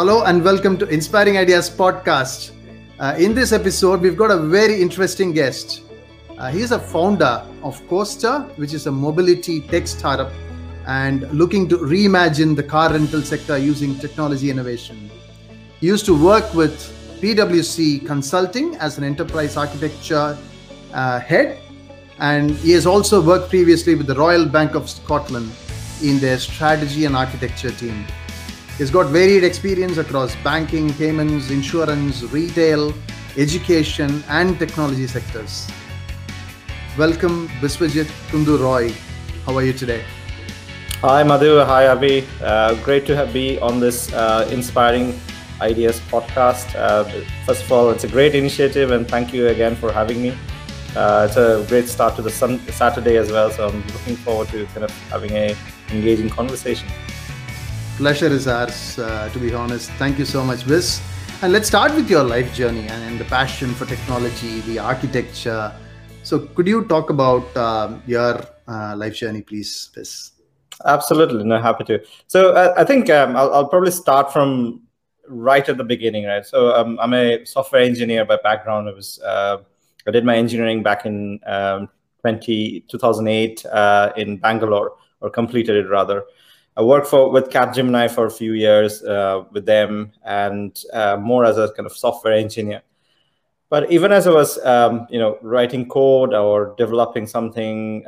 Hello and welcome to Inspiring Ideas podcast. In this episode, we've got a very interesting guest. He's a founder of Kosta, which is a mobility tech startup and looking to reimagine the car rental sector using technology innovation. He used to work with PwC Consulting as an enterprise architecture head, and he has also worked previously with the Royal Bank of Scotland in their strategy and architecture team. He's got varied experience across banking, payments, insurance, retail, education, and technology sectors. Welcome, Biswajit Kundu Roy. How are you today? Hi, Madhu. Hi, Abhi. Great to be on this Inspiring Ideas podcast. First of all, it's a great initiative, and thank you again for having me. It's a great start to the Saturday as well, so I'm looking forward to kind of having an engaging conversation. Pleasure is ours, to be honest. Thank you so much, Bis. And let's start with your life journey and the passion for technology, the architecture. So could you talk about your life journey, please, Bis? Absolutely. No, happy to. So I think I'll probably start from right at the beginning, right? So I'm a software engineer by background. I did my engineering back in 2008 in Bangalore, or completed it rather. I worked with Capgemini for a few years with them, and more as a kind of software engineer. But even as I was, writing code or developing something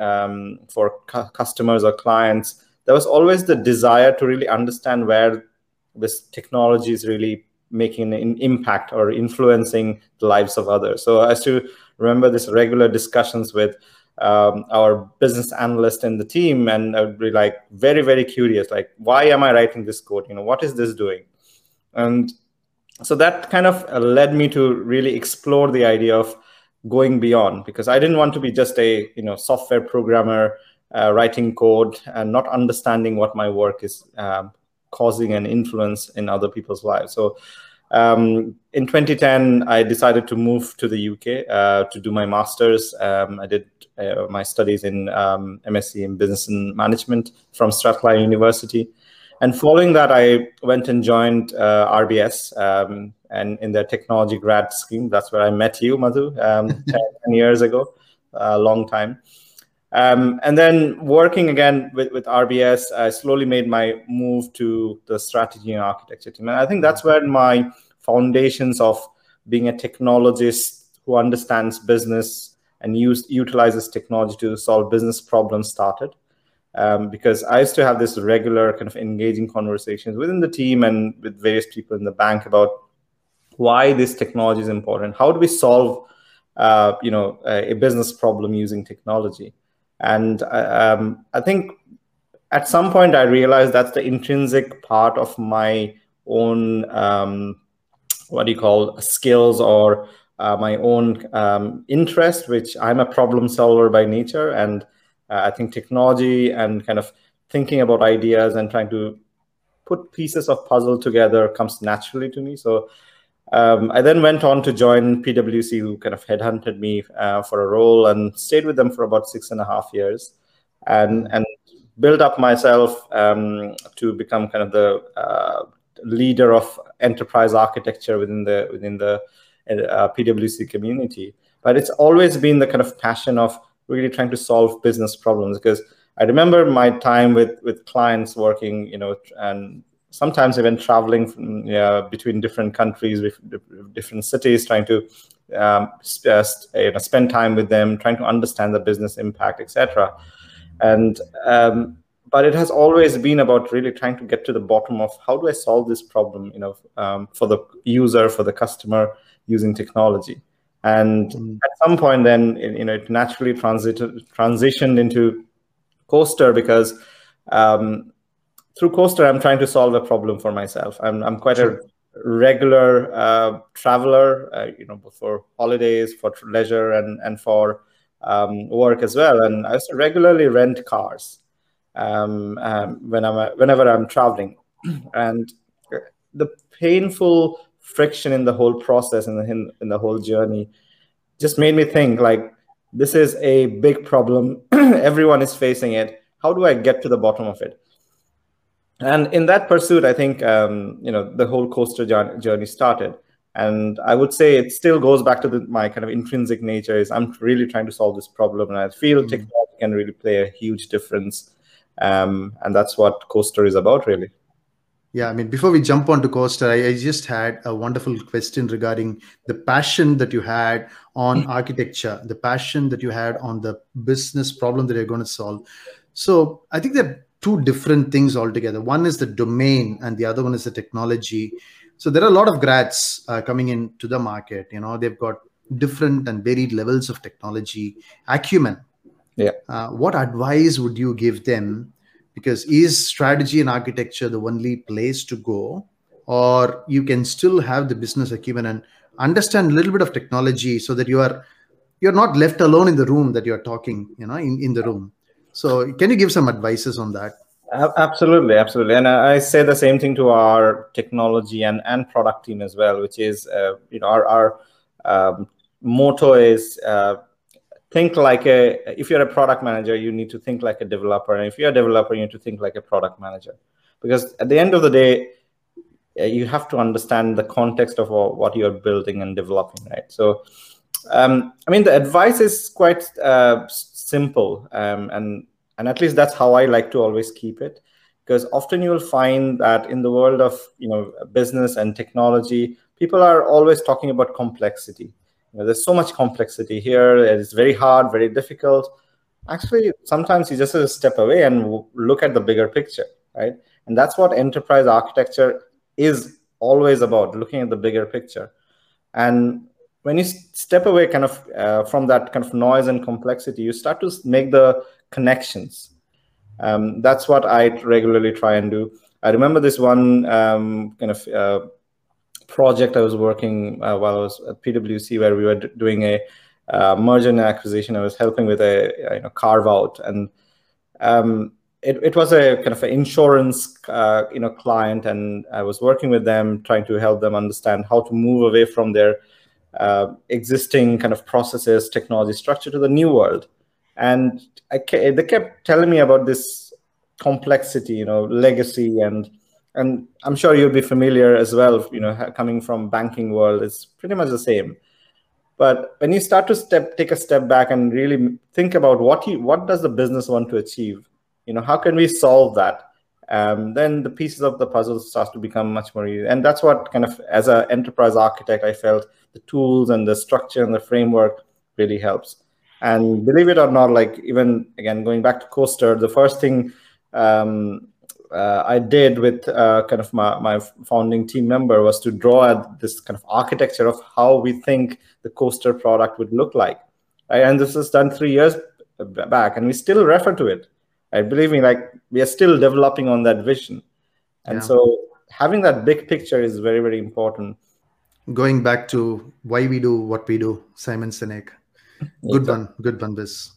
for customers or clients, there was always the desire to really understand where this technology is really making an impact or influencing the lives of others. So I still remember these regular discussions with our business analyst in the team, and I would be like very, very curious, like, why am I writing this code? You know, what is this doing? And so that kind of led me to really explore the idea of going beyond, because I didn't want to be just a software programmer writing code and not understanding what my work is causing an influence in other people's lives. So in 2010, I decided to move to the UK to do my master's. I did my studies in MSc in Business and Management from Strathclyde University. And following that, I went and joined RBS and in their technology grad scheme. That's where I met you, Madhu, 10 years ago, a long time. And then working again with RBS, I slowly made my move to the strategy and architecture team. And I think that's where my foundations of being a technologist who understands business and utilizes technology to solve business problems started. Because I used to have this regular kind of engaging conversations within the team and with various people in the bank about why this technology is important. How do we solve a business problem using technology? And I think at some point I realized that's the intrinsic part of my own, skills or my own interest, which I'm a problem solver by nature. And I think technology and kind of thinking about ideas and trying to put pieces of puzzle together comes naturally to me. So I then went on to join PwC, who kind of headhunted me for a role, and stayed with them for about 6.5 years, and built up myself to become kind of the leader of enterprise architecture within the PwC community. But it's always been the kind of passion of really trying to solve business problems, because I remember my time with clients working, and sometimes even traveling from, between different countries, different cities, trying to spend time with them, trying to understand the business impact, etc. And but it has always been about really trying to get to the bottom of how do I solve this problem, for the user, for the customer, using technology. And at some point, then it naturally transitioned into Kosta, because through Kosta, I'm trying to solve a problem for myself. I'm quite a regular traveler, for holidays, for leisure, and for work as well. And I regularly rent cars whenever I'm traveling. And the painful friction in the whole process and in the whole journey just made me think, like, this is a big problem. Everyone is facing it. How do I get to the bottom of it? And in that pursuit, I think the whole Kosta journey started. And I would say it still goes back to my kind of intrinsic nature is I'm really trying to solve this problem. And I feel technology can really play a huge difference. And that's what Kosta is about, really. Yeah, I mean, before we jump on to Kosta, I just had a wonderful question regarding the passion that you had on architecture, the passion that you had on the business problem that you're going to solve. So I think there are two different things altogether. One is the domain and the other one is the technology. So there are a lot of grads coming into the market. You know, they've got different and varied levels of technology acumen. Yeah. What advice would you give them? Because is strategy and architecture the only place to go, or you can still have the business acumen and understand a little bit of technology so that you're not left alone in the room that you're talking, you know, in the room. So can you give some advices on that? Absolutely, absolutely. And I say the same thing to our technology and product team as well, which is, our motto is, think like if you're a product manager, you need to think like a developer. And if you're a developer, you need to think like a product manager. Because at the end of the day, you have to understand the context of what you're building and developing, right? So, I mean, the advice is quite simple. And at least that's how I like to always keep it. Because often you will find that in the world of business and technology, people are always talking about complexity. You know, there's so much complexity here. It's very hard, very difficult. Actually, sometimes you just have to step away and look at the bigger picture, right? And that's what enterprise architecture is always about, looking at the bigger picture. And when you step away kind of from that kind of noise and complexity, you start to make the connections. That's what I regularly try and do. I remember this one project I was working while I was at PwC, where we were doing a merger and acquisition. I was helping with a carve out, and it was a kind of an insurance client, and I was working with them, trying to help them understand how to move away from their existing kind of processes, technology structure to the new world. And they kept telling me about this complexity, legacy, and I'm sure you'll be familiar as well, coming from banking world, it's pretty much the same. But when you start to take a step back and really think about what does the business want to achieve, how can we solve that? Then the pieces of the puzzle starts to become much more easy. And that's what kind of, as an enterprise architect, I felt the tools and the structure and the framework really helps. And believe it or not, like even, again, going back to Kosta, the first thing I did with kind of my founding team member was to draw at this kind of architecture of how we think the Kosta product would look like. Right? And this was done 3 years back, and we still refer to it. I believe in, like, we are still developing on that vision. And so having that big picture is very, very important. Going back to why we do what we do, Simon Sinek. Good one, Biz.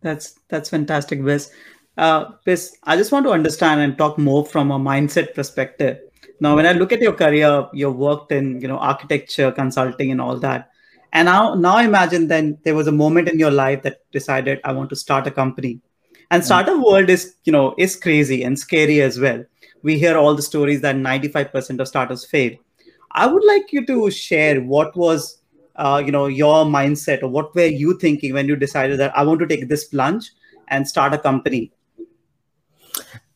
That's fantastic, Biz. Biz, I just want to understand and talk more from a mindset perspective. Now, when I look at your career, you worked in architecture, consulting, and all that. And now imagine then there was a moment in your life that decided I want to start a company. And startup world is crazy and scary as well. We hear all the stories that 95% of startups fail. I would like you to share what was your mindset, or what were you thinking when you decided that I want to take this plunge and start a company?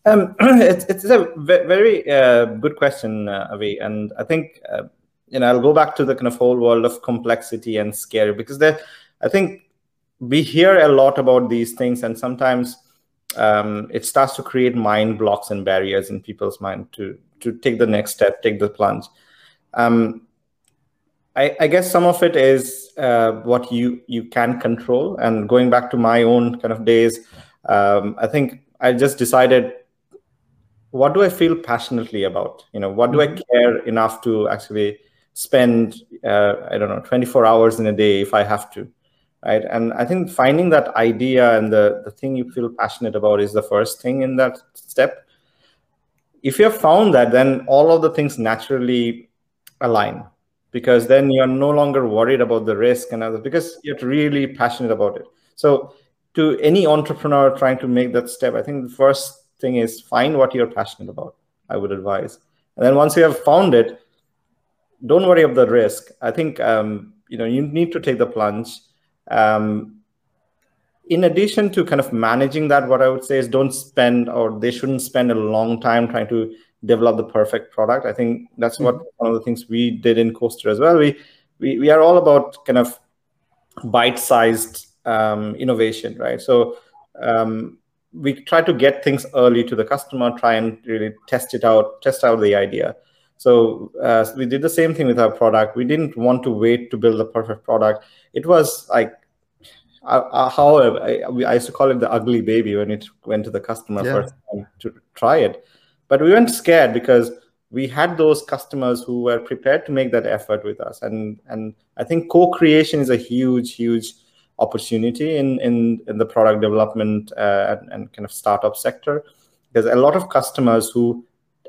It's a very good question, Avi. And I think, I'll go back to the kind of whole world of complexity and scary, because I think we hear a lot about these things, and sometimes it starts to create mind blocks and barriers in people's mind to take the next step, take the plunge. I guess some of it is what you can control. And going back to my own kind of days, I think I just decided, what do I feel passionately about? What do I care enough to actually spend, 24 hours in a day if I have to, right? And I think finding that idea and the thing you feel passionate about is the first thing in that step. If you have found that, then all of the things naturally align. Because then you're no longer worried about the risk and others, because you're really passionate about it. So to any entrepreneur trying to make that step, I think the first thing is find what you're passionate about, I would advise. And then once you have found it, don't worry about the risk. I think you need to take the plunge. In addition to kind of managing that, what I would say is don't spend, or they shouldn't spend a long time trying to develop the perfect product. I think that's one of the things we did in Kosta as well. We are all about kind of bite-sized innovation, right? So we try to get things early to the customer, try and really test out the idea. So we did the same thing with our product. We didn't want to wait to build the perfect product. It was like, however, I used to call it the ugly baby when it went to the customer first time to try it. But we weren't scared because we had those customers who were prepared to make that effort with us. And I think co-creation is a huge, huge opportunity in the product development and kind of startup sector. There's a lot of customers who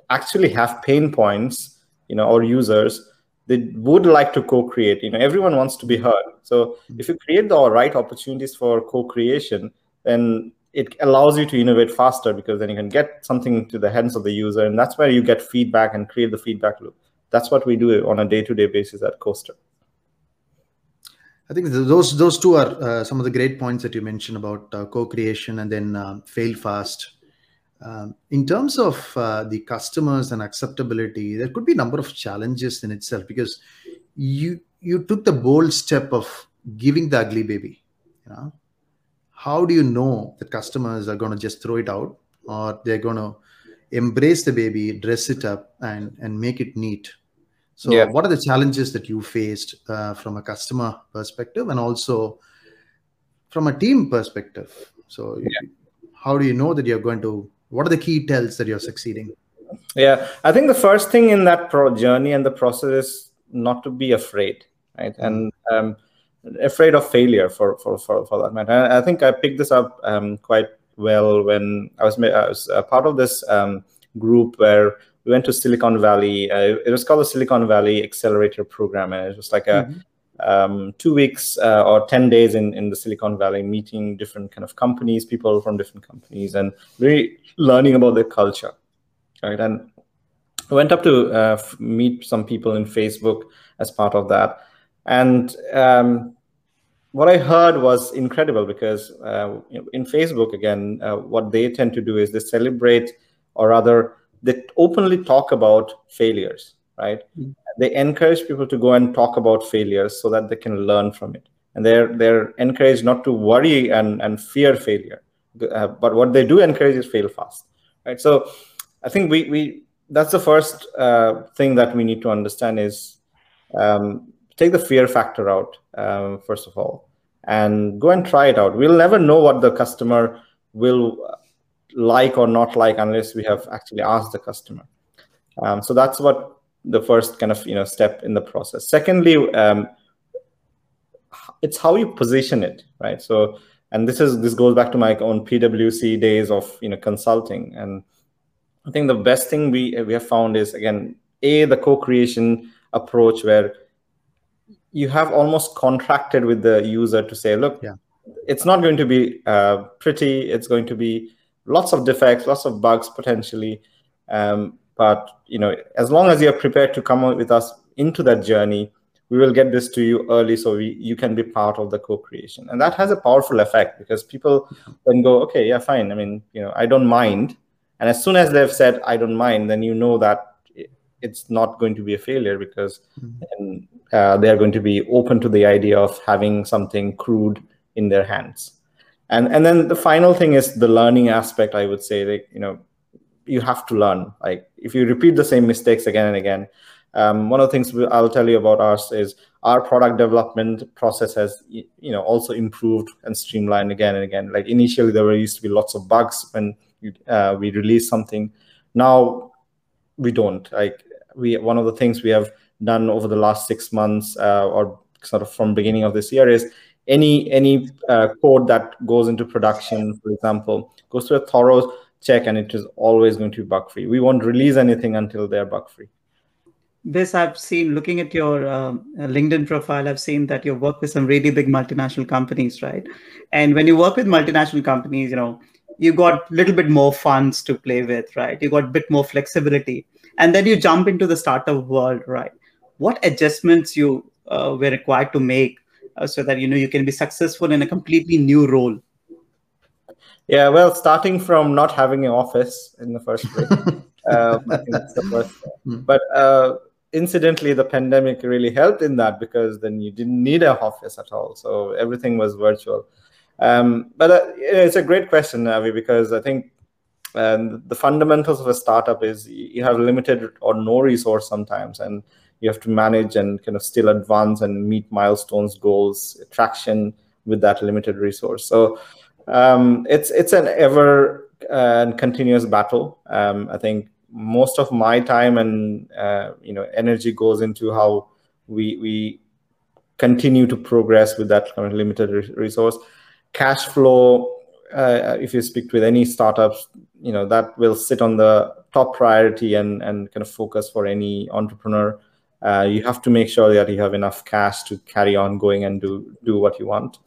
actually have pain points, or users, they would like to co-create. Everyone wants to be heard. So if you create the right opportunities for co-creation, then it allows you to innovate faster, because then you can get something to the hands of the user. And that's where you get feedback and create the feedback loop. That's what we do on a day-to-day basis at Kosta. I think those two are some of the great points that you mentioned about co-creation and then fail fast. In terms of the customers and acceptability, there could be a number of challenges in itself, because you took the bold step of giving the ugly baby. How do you know that customers are going to just throw it out, or they're going to embrace the baby, dress it up, and make it neat? So what are the challenges that you faced from a customer perspective and also from a team perspective? So how do you know that you're going to, what are the key tells that you're succeeding? Yeah, I think the first thing in that journey and the process is not to be afraid, right? And afraid of failure for that matter. I think I picked this up quite well when I was a part of this group where we went to Silicon Valley. It was called the Silicon Valley Accelerator Program. And it was like a 2 weeks or 10 days in the Silicon Valley, meeting different kind of companies, people from different companies, and really learning about their culture, right? And I went up to meet some people in Facebook as part of that. And what I heard was incredible, because in Facebook, again, what they tend to do is they celebrate, or rather they openly talk about failures, right? Mm-hmm. They encourage people to go and talk about failures so that they can learn from it. And they're encouraged not to worry and fear failure. But what they do encourage is fail fast, right? So I think that's the first thing that we need to understand is take the fear factor out, first of all, and go and try it out. We'll never know what the customer will like or not like unless we have actually asked the customer. So that's what the first kind of step in the process. Secondly, it's how you position it, right? So, and this goes back to my own PwC days of consulting. And I think the best thing we have found is, again, the co-creation approach, where you have almost contracted with the user to say, look, it's not going to be pretty. It's going to be lots of defects, lots of bugs potentially. But as long as you're prepared to come with us into that journey, we will get this to you early, so you can be part of the co-creation. And that has a powerful effect, because people then go, okay, yeah, fine. I mean, I don't mind. And as soon as they've said, I don't mind, then that it's not going to be a failure, because then, they're going to be open to the idea of having something crude in their hands. And then the final thing is the learning aspect, I would say. Like, you have to learn. Like, if you repeat the same mistakes again and again, one of the things I'll tell you about ours is our product development process has, also improved and streamlined again and again. Like, initially there used to be lots of bugs when we released something. Now we don't. Like, one of the things we have done over the last 6 months, or sort of from beginning of this year, is any code that goes into production, for example, goes through a thorough check, and it is always going to be bug free. We won't release anything until they're bug free. This I've seen, looking at your LinkedIn profile, I've seen that you work with some really big multinational companies, right? And when you work with multinational companies, you got a little bit more funds to play with, right? You got a bit more flexibility. And then you jump into the startup world, right? What adjustments you were required to make so that, you know, you can be successful in a completely new role? Yeah, well, starting from not having an office in the first place, I think that's the first thing. But incidentally, the pandemic really helped in that, because then you didn't need an office at all. So everything was virtual. But it's a great question, Avi, because I think the fundamentals of a startup is you have limited or no resource sometimes, and you have to manage and kind of still advance and meet milestones, goals, traction with that limited resource. So it's an ever and continuous battle. I think most of my time and energy goes into how we continue to progress with that kind of limited resource. Cash flow, if you speak with any startups, you know, that will sit on the top priority and kind of focus for any entrepreneur. You have to make sure that you have enough cash to carry on going and do what you want.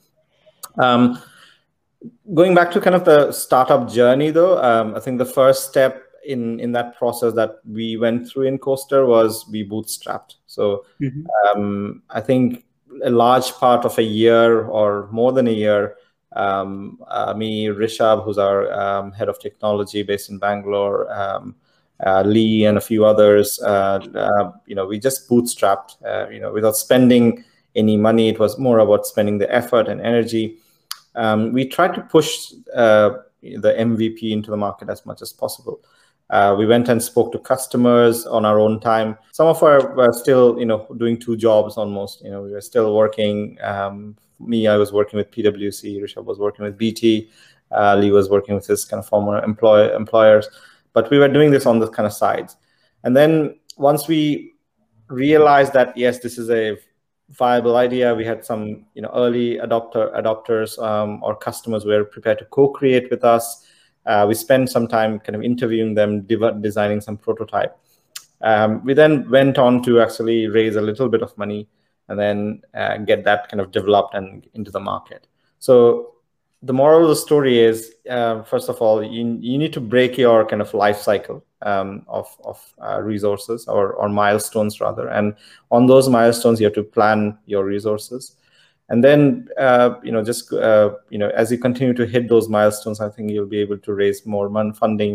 Going back to kind of the startup journey, though, I think the first step in that process that we went through in Kosta was we bootstrapped. So I think a large part of a year or more than a year, me, Rishabh, who's our head of technology based in Bangalore, Lee and a few others, we just bootstrapped, without spending any money. It was more about spending the effort and energy. We tried to push the MVP into the market as much as possible. We went and spoke to customers on our own time. Some of us were still, doing two jobs almost. We were still working. I was working with PwC, Rishabh was working with BT, Lee was working with his kind of former employers. But we were doing this on the kind of sides. And then once we realized that, yes, this is a viable idea, we had some early adopters or customers were prepared to co-create with us. We spent some time kind of interviewing them, designing some prototype. We then went on to actually raise a little bit of money and then get that kind of developed and into the market. So the moral of the story is, first of all, you need to break your kind of life cycle of resources or milestones rather. And on those milestones, you have to plan your resources. And then, as you continue to hit those milestones, I think you'll be able to raise more funding,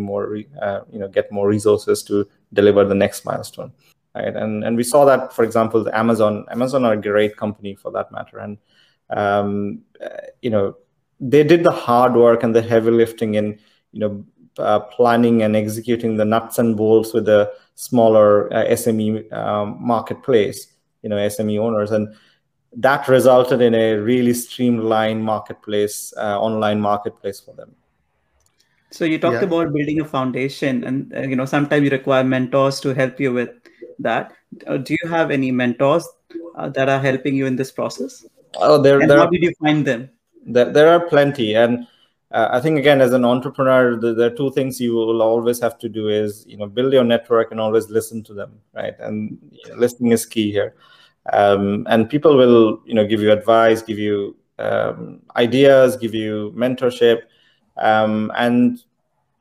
get more resources to deliver the next milestone, right? And we saw that, for example, the Amazon are a great company for that matter. And, they did the hard work and the heavy lifting in, planning and executing the nuts and bolts with the smaller SME marketplace, SME owners. And that resulted in a really streamlined marketplace, online marketplace for them. So you talked about building a foundation and, sometimes you require mentors to help you with that. Do you have any mentors that are helping you in this process? Oh, how did you find them? There are plenty. And I think, again, as an entrepreneur, the two things you will always have to do is, build your network and always listen to them, right? And listening is key here. And people will, give you advice, give you ideas, give you mentorship. And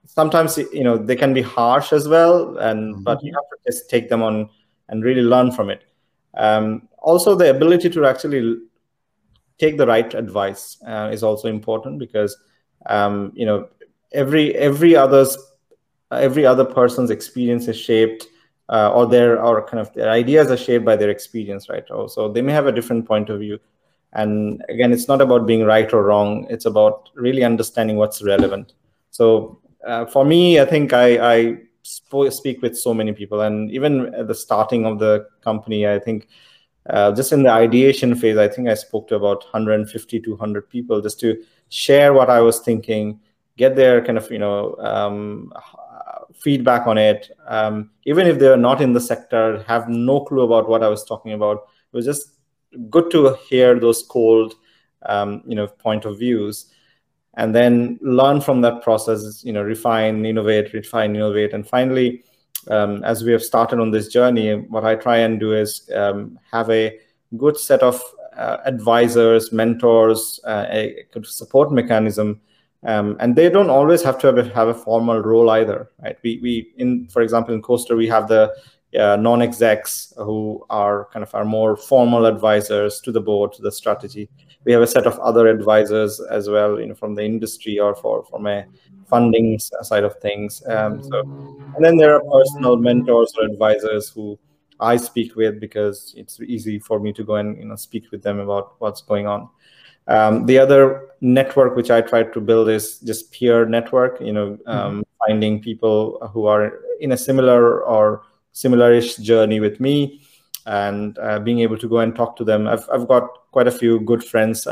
sometimes, they can be harsh as well. And but you have to just take them on and really learn from it. Also, the ability to actually take the right advice is also important, because, every other person's experience is shaped. Their ideas are shaped by their experience, right? So they may have a different point of view. And again, it's not about being right or wrong. It's about really understanding what's relevant. So for me, I think I speak with so many people. And even at the starting of the company, I think just in the ideation phase, I think I spoke to about 150, 200 people just to share what I was thinking, get their kind of, feedback on it, even if they're not in the sector, have no clue about what I was talking about. It was just good to hear those cold, point of views, and then learn from that process, refine, innovate. And finally, as we have started on this journey, what I try and do is have a good set of advisors, mentors, a support mechanism And they don't always have to have a formal role either, right? For example, in Kosta, we have the non-execs who are kind of our more formal advisors to the board, to the strategy. We have a set of other advisors as well, you know, from the industry or from a funding side of things. And then there are personal mentors or advisors who I speak with because it's easy for me to go and, you know, speak with them about what's going on. The other network which I try to build is just peer network, you know, finding people who are in a similar or similar-ish journey with me and being able to go and talk to them. I've got quite a few good friends who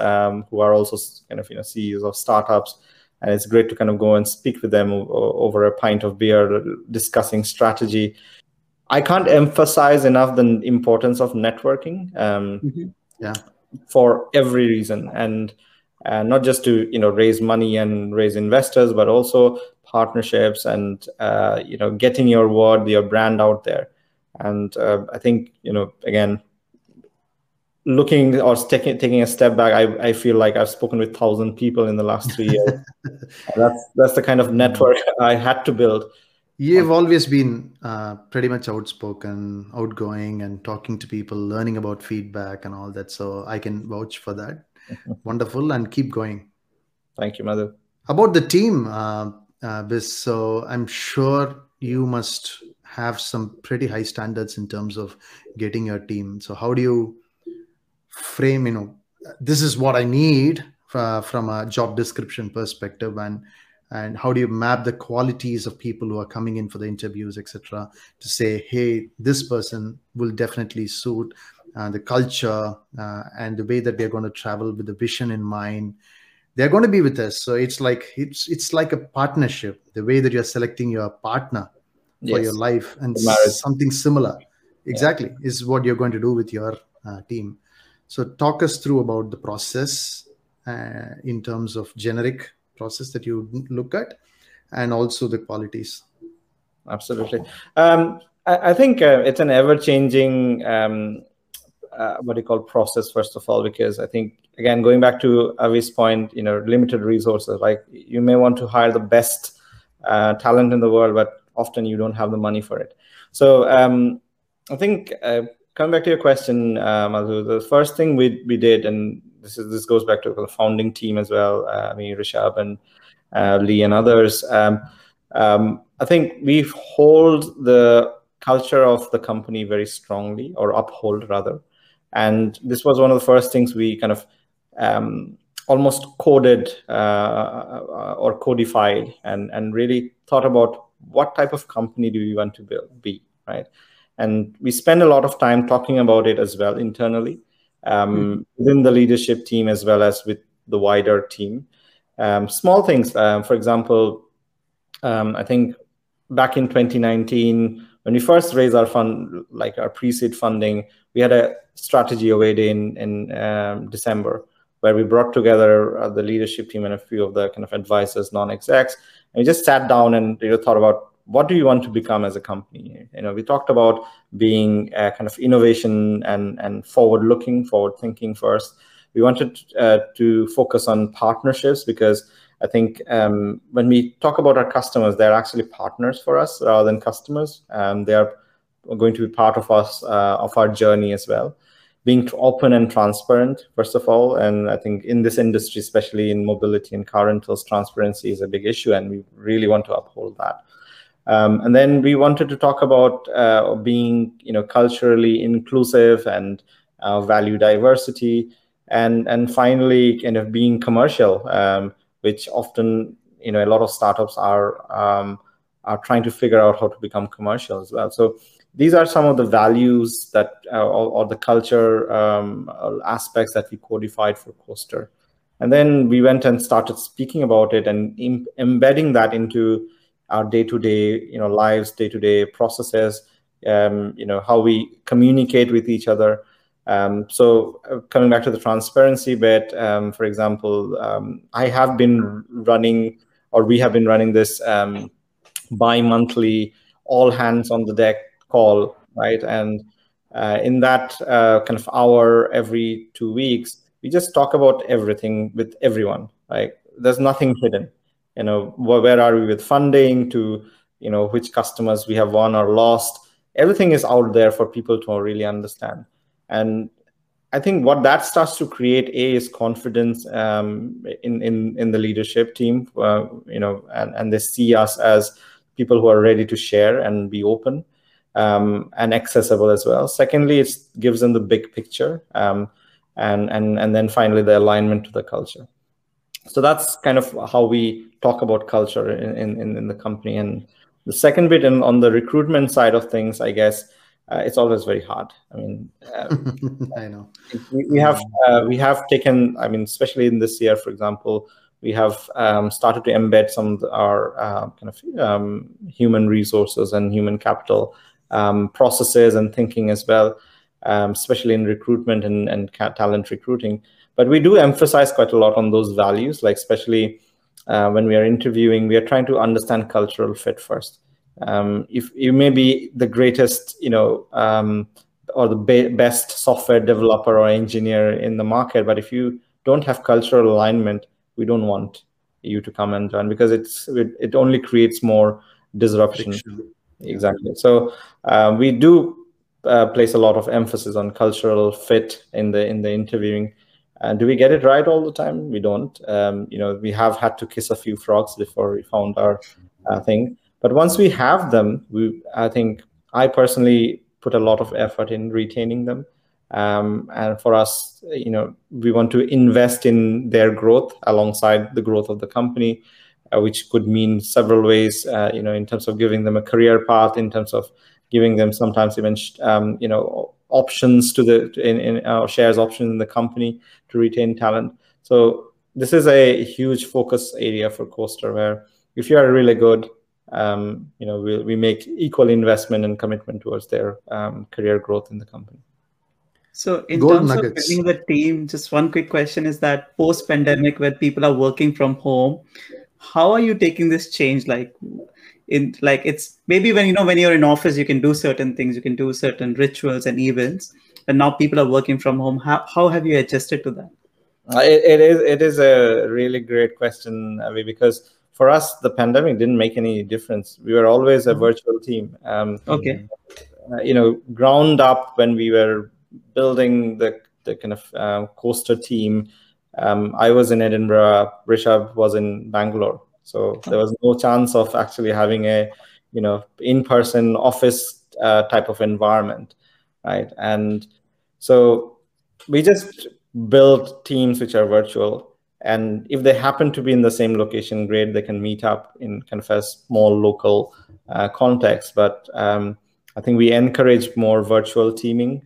are also kind of, you know, CEOs of startups, and it's great to kind of go and speak with them over a pint of beer discussing strategy. I can't emphasize enough the importance of networking. Yeah. For every reason, and not just to, you know, raise money and raise investors, but also partnerships and you know, getting your word, your brand out there. And I think, you know, again, looking or taking a step back, I feel like I've spoken with 1,000 people in the last 3 years. That's the kind of network I had to build. You've always been pretty much outspoken, outgoing, and talking to people, learning about feedback and all that. So I can vouch for that. Wonderful, and keep going. Thank you, Madhu. About the team, Bis, so I'm sure you must have some pretty high standards in terms of getting your team. So how do you frame, you know, this is what I need from a job description perspective, and how do you map the qualities of people who are coming in for the interviews, etc., to say, hey, this person will definitely suit the culture and the way that they're going to travel with the vision in mind. They're going to be with us. So it's like a partnership, the way that you're selecting your partner for your life, and something similar exactly is what you're going to do with your team. So talk us through about the process in terms of generic process that you look at, and also the qualities. Absolutely. I think it's an ever-changing, what do you call, process, first of all, because I think, again, going back to Avi's point, you know, limited resources, like you may want to hire the best talent in the world, but often you don't have the money for it. So I think, coming back to your question, Madhu, the first thing we did, and this goes back to the founding team as well, me, Rishabh, and Lee, and others. I think we hold the culture of the company very strongly, or uphold rather. And this was one of the first things we kind of almost coded or codified, and really thought about what type of company do we want to be, right? And we spend a lot of time talking about it as well internally. Within the leadership team as well as with the wider team. Small things, for example, I think back in 2019, when we first raised our fund, like our pre-seed funding, we had a strategy away day in December, where we brought together the leadership team and a few of the kind of advisors, non-execs, and we just sat down and, you know, thought about, what do you want to become as a company? You know, we talked about being kind of innovation and forward-looking, forward-thinking first. We wanted to focus on partnerships, because I think when we talk about our customers, they're actually partners for us rather than customers. They are going to be part of us, of our journey as well. Being open and transparent, first of all, and I think in this industry, especially in mobility and car rentals, transparency is a big issue, and we really want to uphold that. And then we wanted to talk about being, you know, culturally inclusive and value diversity, and finally kind of being commercial, which often, you know, a lot of startups are trying to figure out how to become commercial as well. So these are some of the values that or the culture aspects that we codified for Kosta, and then we went and started speaking about it and embedding that into our day-to-day, you know, lives, day-to-day processes, you know, how we communicate with each other. So coming back to the transparency bit, for example, I have been running, or we have been running this bi-monthly all hands on the deck call, right? And in that kind of hour every 2 weeks, we just talk about everything with everyone, right? There's nothing hidden. you know, where are we with funding, to, you know, which customers we have won or lost. Everything is out there for people to really understand. And I think what that starts to create, A, is confidence in the leadership team, you know, and they see us as people who are ready to share and be open and accessible as well. Secondly, it gives them the big picture. And then finally, the alignment to the culture. So that's kind of how we talk about culture in the company. And the second bit, and on the recruitment side of things, I guess, it's always very hard. I mean, I know we have taken, I mean, especially in this year, for example, we have started to embed some of our kind of human resources and human capital processes and thinking as well, especially in recruitment and talent recruiting. But we do emphasize quite a lot on those values, like especially when we are interviewing, we are trying to understand cultural fit first. If you may be the greatest, you know, or the best software developer or engineer in the market, but if you don't have cultural alignment, we don't want you to come and join, because it only creates more disruption. Exactly. So we do place a lot of emphasis on cultural fit in the interviewing. And do we get it right all the time? We don't. You know, we have had to kiss a few frogs before we found our thing. But once we have them, I think I personally put a lot of effort in retaining them. And for us, you know, we want to invest in their growth alongside the growth of the company, which could mean several ways, you know, in terms of giving them a career path, in terms of giving them sometimes even, you know, options to shares options in the company to retain talent. So this is a huge focus area for Kosta, where if you are really good, you know, we make equal investment and commitment towards their career growth in the company. So in terms of building the team, just one quick question is that post-pandemic, where people are working from home, how are you taking this change? Like, it's maybe when, you know, when you're in office, you can do certain things, you can do certain rituals and events, and now people are working from home. How have you adjusted to that? It is a really great question, Avi, because for us, the pandemic didn't make any difference. We were always a virtual team. Okay. You know, ground up when we were building the kind of Kosta team, I was in Edinburgh, Rishabh was in Bangalore. So there was no chance of actually having a, you know, in-person office type of environment, right? And so we just build teams which are virtual. And if they happen to be in the same location, great, they can meet up in kind of a small local context. But I think we encourage more virtual teaming,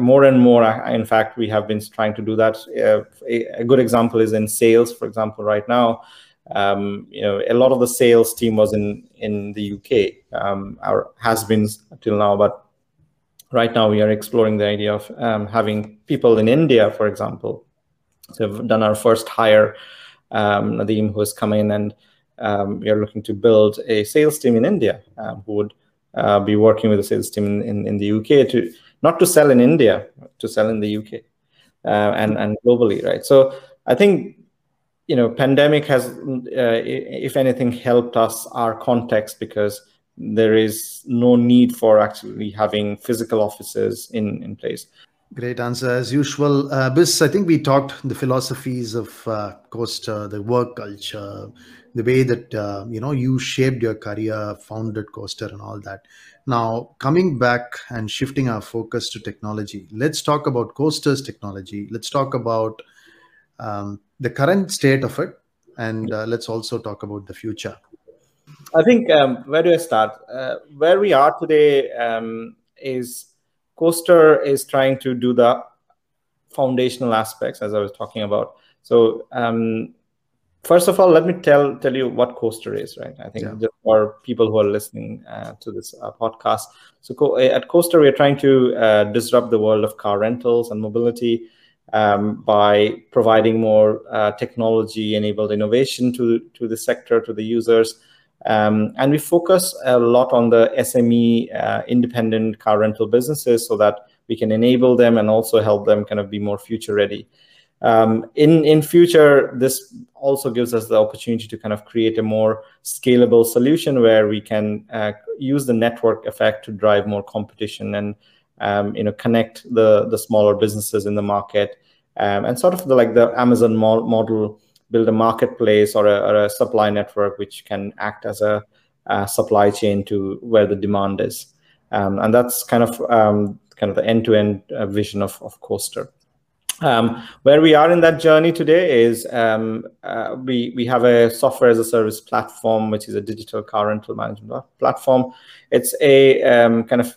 more and more, in fact, we have been trying to do that. A good example is in sales, for example, right now, you know, a lot of the sales team was in the UK, or has been till now, but right now we are exploring the idea of having people in India, for example. So we've done our first hire, Nadeem, who has come in, and we are looking to build a sales team in India who would be working with a sales team in the UK to not to sell in India, to sell in the UK and globally, right? So I think, you know, pandemic has, if anything, helped us our context, because there is no need for actually having physical offices in place. Great answer as usual. Bis, I think we talked the philosophies of Kosta, the work culture, the way that, you know, you shaped your career, founded Kosta and all that. Now, coming back and shifting our focus to technology, let's talk about Kosta's technology. Let's talk about the current state of it. And let's also talk about the future. I think, where do I start? Where we are today is... Kosta is trying to do the foundational aspects, as I was talking about. So first of all, let me tell you what Kosta is, right? I think just for people who are listening to this podcast. So at Kosta, we are trying to disrupt the world of car rentals and mobility by providing more technology-enabled innovation to the sector, to the users. And we focus a lot on the SME independent car rental businesses so that we can enable them and also help them kind of be more future ready. In future, this also gives us the opportunity to kind of create a more scalable solution where we can use the network effect to drive more competition and connect the smaller businesses in the market, and sort of like the Amazon model, build a marketplace or a supply network which can act as a supply chain to where the demand is, and that's kind of the end-to-end vision of Kosta. Where we are in that journey today is we have a software as a service platform, which is a digital car rental management platform. It's a kind of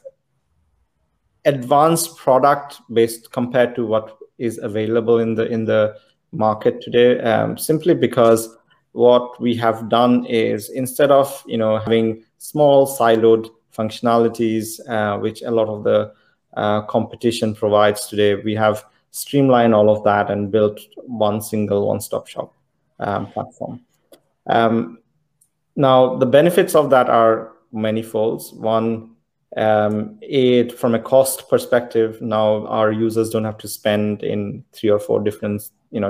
advanced product based compared to what is available in the market today. Simply because what we have done is, instead of having small siloed functionalities which a lot of the competition provides today, we have streamline all of that and build one single one-stop shop platform. Now, the benefits of that are manifold. One, it from a cost perspective, now our users don't have to spend in 3 or 4 different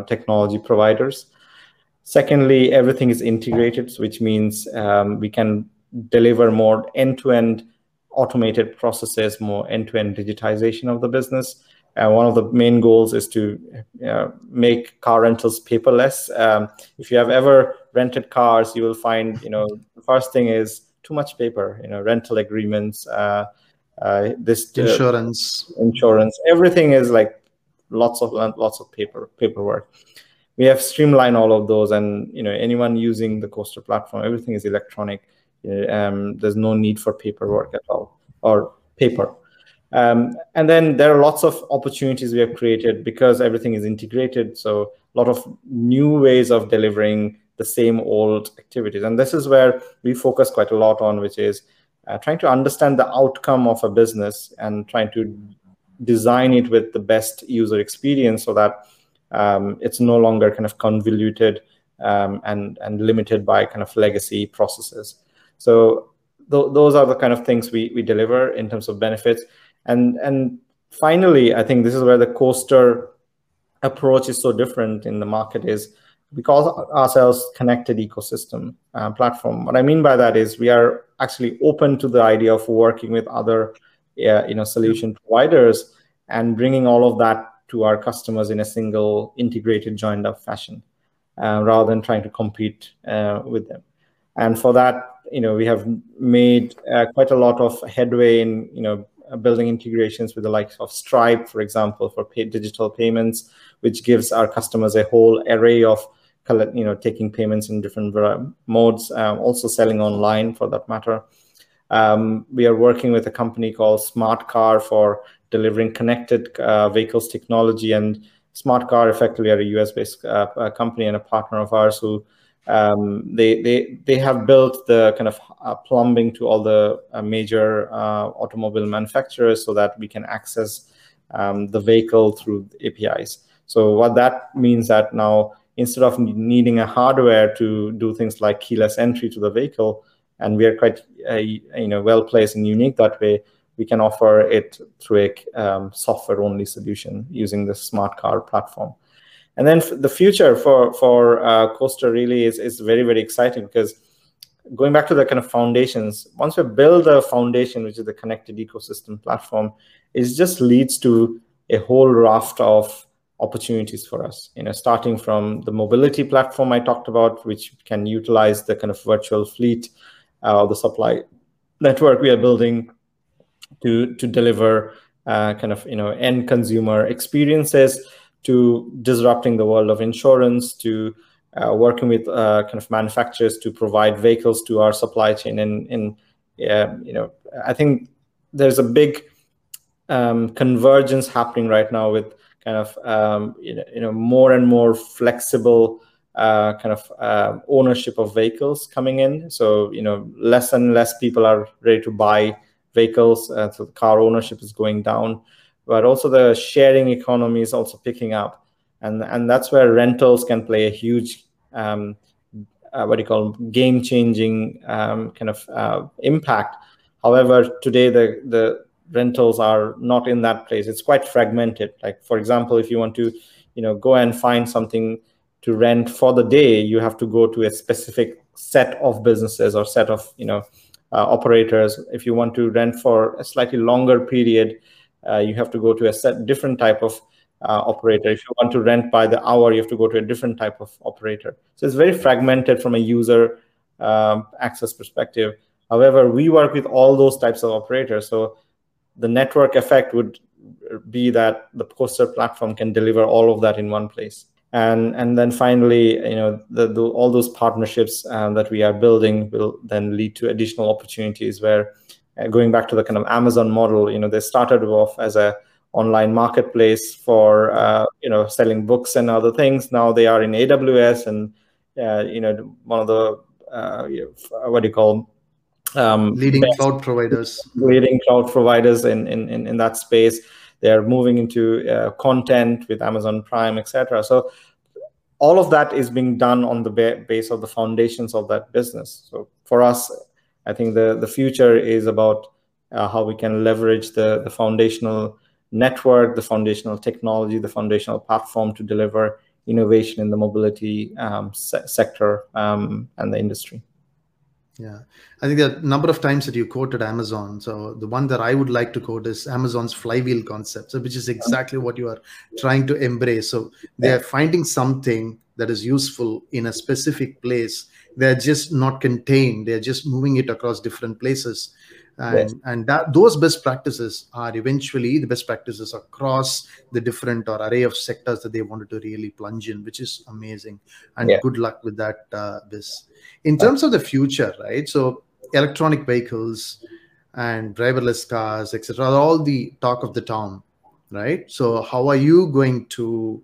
technology providers. Secondly, everything is integrated, which means we can deliver more end-to-end automated processes, more end-to-end digitization of the business. One of the main goals is to make car rentals paperless. If you have ever rented cars, you will find, the first thing is too much paper, rental agreements, insurance, everything is like lots of paperwork. We have streamlined all of those, and anyone using the Kosta platform, everything is electronic. There's no need for paperwork at all, or paper. And then there are lots of opportunities we have created because everything is integrated. So a lot of new ways of delivering the same old activities. And this is where we focus quite a lot on, which is trying to understand the outcome of a business and trying to design it with the best user experience so that it's no longer kind of convoluted and limited by kind of legacy processes. So those are the kind of things we deliver in terms of benefits. And finally, I think this is where the Kosta approach is so different in the market is we call ourselves connected ecosystem platform. What I mean by that is we are actually open to the idea of working with other solution providers and bringing all of that to our customers in a single integrated joined up fashion rather than trying to compete with them. And for that, we have made quite a lot of headway in, building integrations with the likes of Stripe, for example, for digital payments, which gives our customers a whole array of taking payments in different modes, also selling online for that matter. We are working with a company called Smart Car for delivering connected vehicles technology, and Smart Car effectively are a US-based company and a partner of ours who they have built the kind of plumbing to all the major automobile manufacturers so that we can access the vehicle through APIs. So what that means that now, instead of needing a hardware to do things like keyless entry to the vehicle, and we are quite well placed and unique that way, we can offer it through a software only solution using the Smart Car platform. And then the future for Kosta really is very, very exciting, because going back to the kind of foundations, once we build a foundation, which is the connected ecosystem platform, it just leads to a whole raft of opportunities for us, starting from the mobility platform I talked about, which can utilize the kind of virtual fleet or the supply network we are building to deliver end consumer experiences, to disrupting the world of insurance, to working with manufacturers to provide vehicles to our supply chain. And I think there's a big convergence happening right now with more and more flexible ownership of vehicles coming in. So, less and less people are ready to buy vehicles. So car ownership is going down, but also the sharing economy is also picking up. And that's where rentals can play a huge, game-changing impact. However, today the rentals are not in that place. It's quite fragmented. Like, for example, if you want to go and find something to rent for the day, you have to go to a specific set of businesses or set of operators. If you want to rent for a slightly longer period, you have to go to a different type of operator. If you want to rent by the hour, you have to go to a different type of operator. So it's very fragmented from a user access perspective. However, we work with all those types of operators. So the network effect would be that the Kosta platform can deliver all of that in one place. And then finally, all those partnerships that we are building will then lead to additional opportunities where, going back to the kind of Amazon model, they started off as an online marketplace for, selling books and other things. Now they are in AWS and, one of the, leading cloud providers. Leading cloud providers in that space. They are moving into content with Amazon Prime, etc. So all of that is being done on the base of the foundations of that business. So for us, I think the future is about how we can leverage the foundational network, the foundational technology, the foundational platform to deliver innovation in the mobility sector and the industry. Yeah, I think the number of times that you quoted Amazon. So the one that I would like to quote is Amazon's flywheel concept, which is exactly what you are trying to embrace. So they are finding something that is useful in a specific place. They're just not contained. They're just moving it across different places. And that those best practices are eventually the best practices across the different or array of sectors that they wanted to really plunge in, which is amazing. And good luck with that, Biz. In terms of the future, right? So electronic vehicles and driverless cars, etc., are all the talk of the town, right? So how are you going to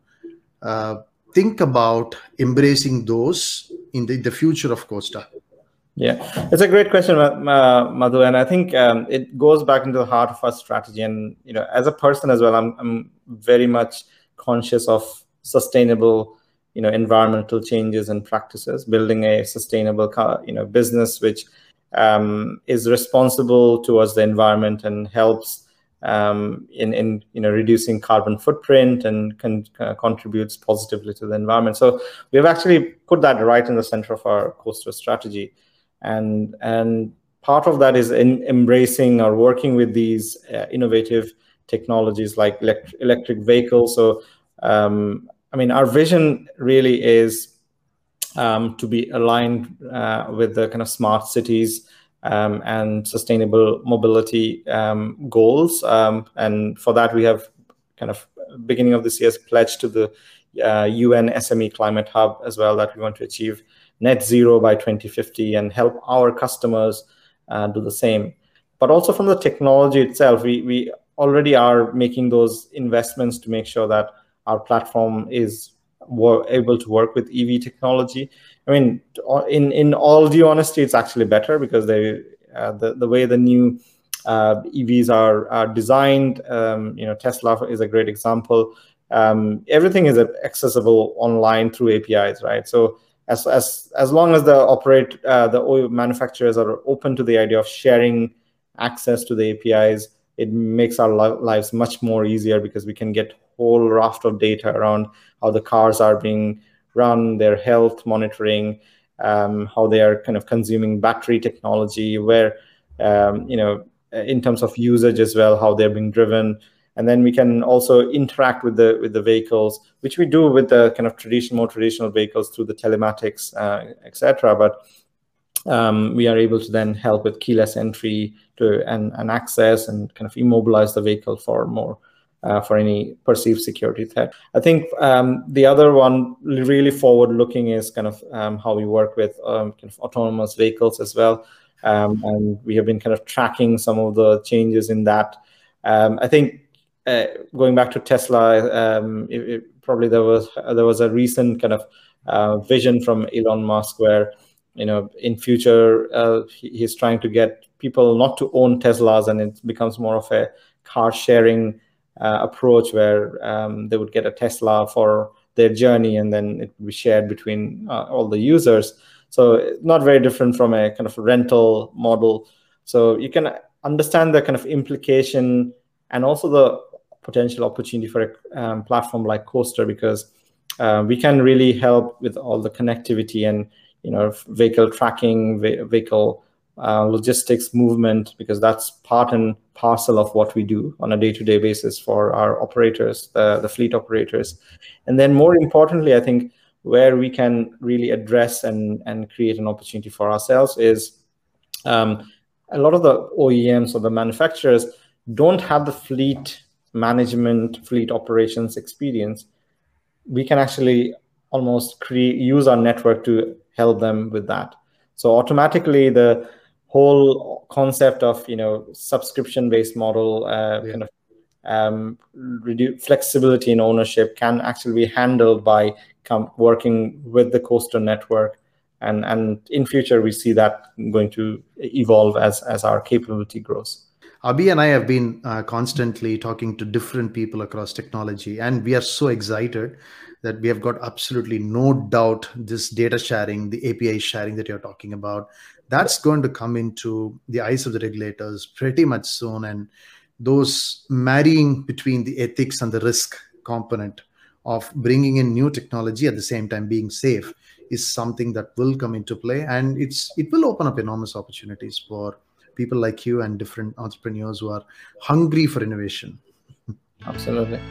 think about embracing those in the future of Kosta? Yeah, it's a great question, Madhu, and I think it goes back into the heart of our strategy. And as a person as well, I'm very much conscious of sustainable, environmental changes and practices. Building a sustainable, business which is responsible towards the environment and helps in reducing carbon footprint and contributes positively to the environment. So we have actually put that right in the center of our Kosta strategy. And part of that is in embracing or working with these innovative technologies like electric vehicles. So, I mean, our vision really is to be aligned with the kind of smart cities and sustainable mobility goals. And for that, we have kind of beginning of this year's pledge to the UN SME Climate Hub as well, that we want to achieve net zero by 2050 and help our customers do the same. But also from the technology itself, we already are making those investments to make sure that our platform is able to work with EV technology. I mean, in all due honesty, it's actually better because the way the new EVs are designed, Tesla is a great example. Everything is accessible online through APIs, right? So as long as the manufacturers are open to the idea of sharing access to the APIs, it makes our lives much more easier because we can get whole raft of data around how the cars are being run, their health monitoring, how they are kind of consuming battery technology, where in terms of usage as well, how they're being driven. And then we can also interact with the vehicles, which we do with the kind of more traditional vehicles through the telematics, etc. But we are able to then help with keyless entry and access and kind of immobilize the vehicle for any perceived security threat. I think the other one really forward-looking is kind of how we work with kind of autonomous vehicles as well, and we have been kind of tracking some of the changes in that. I think. Going back to Tesla, probably there was a recent kind of vision from Elon Musk where, in future, he's trying to get people not to own Teslas, and it becomes more of a car sharing approach where they would get a Tesla for their journey and then it would be shared between all the users. So not very different from a kind of rental model. So you can understand the kind of implication and also the potential opportunity for a platform like Kosta, because we can really help with all the connectivity and, you know, vehicle tracking, vehicle logistics, movement, because that's part and parcel of what we do on a day-to-day basis for our operators, the fleet operators. And then more importantly, I think where we can really address and create an opportunity for ourselves is a lot of the OEMs or the manufacturers don't have the fleet management, fleet operations experience. We can actually almost use our network to help them with that. So automatically, the whole concept of, you know, subscription-based model, kind of reduce flexibility in ownership can actually be handled by working with the Kosta network. And in future, we see that going to evolve as our capability grows. Abhi and I have been constantly talking to different people across technology, and we are so excited that we have got absolutely no doubt this data sharing, the API sharing that you're talking about, that's going to come into the eyes of the regulators pretty much soon. And those marrying between the ethics and the risk component of bringing in new technology at the same time being safe is something that will come into play. And it will open up enormous opportunities for people like you and different entrepreneurs who are hungry for innovation. Absolutely.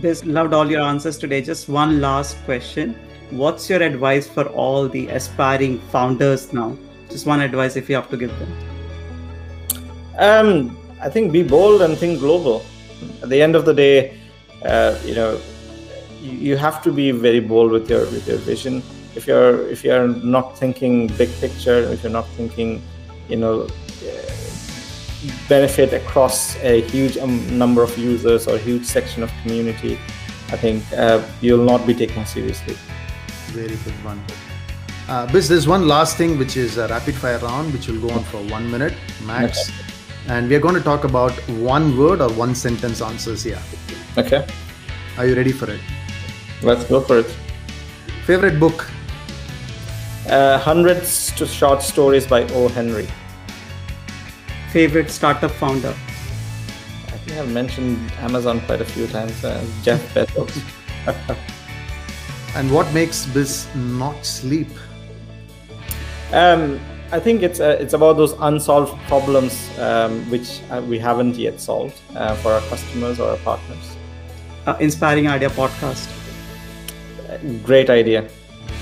Biz, loved all your answers today. Just one last question. What's your advice for all the aspiring founders now? Just one advice if you have to give them. I think be bold and think global. At the end of the day, you know, you have to be very bold with your vision. If you're not thinking big picture, if you're not thinking, you know, benefit across a huge number of users or a huge section of community, I think you'll not be taken seriously. Very good one. Biz, there's one last thing, which is a rapid fire round, which will go on for 1 minute max. Okay. And we're going to talk about one word or one sentence answers here. Okay. Are you ready for it? Let's go for it. Favorite book? 100 Short Stories by O. Henry. Favorite startup founder? I think I've mentioned Amazon quite a few times. Jeff Bezos. And what makes Biz not sleep? I think it's about those unsolved problems which we haven't yet solved for our customers or our partners. Inspiring Idea podcast. Great idea.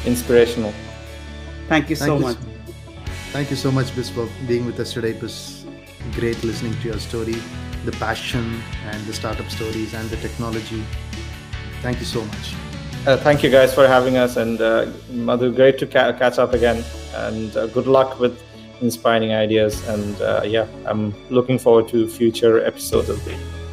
Inspirational. Thank you so much. Thank you so much, Biz, for being with us today. It was great listening to your story, the passion and the startup stories and the technology. Thank you so much. Thank you guys for having us. And Madhu, great to catch up again. And good luck with inspiring ideas. And yeah, I'm looking forward to future episodes of the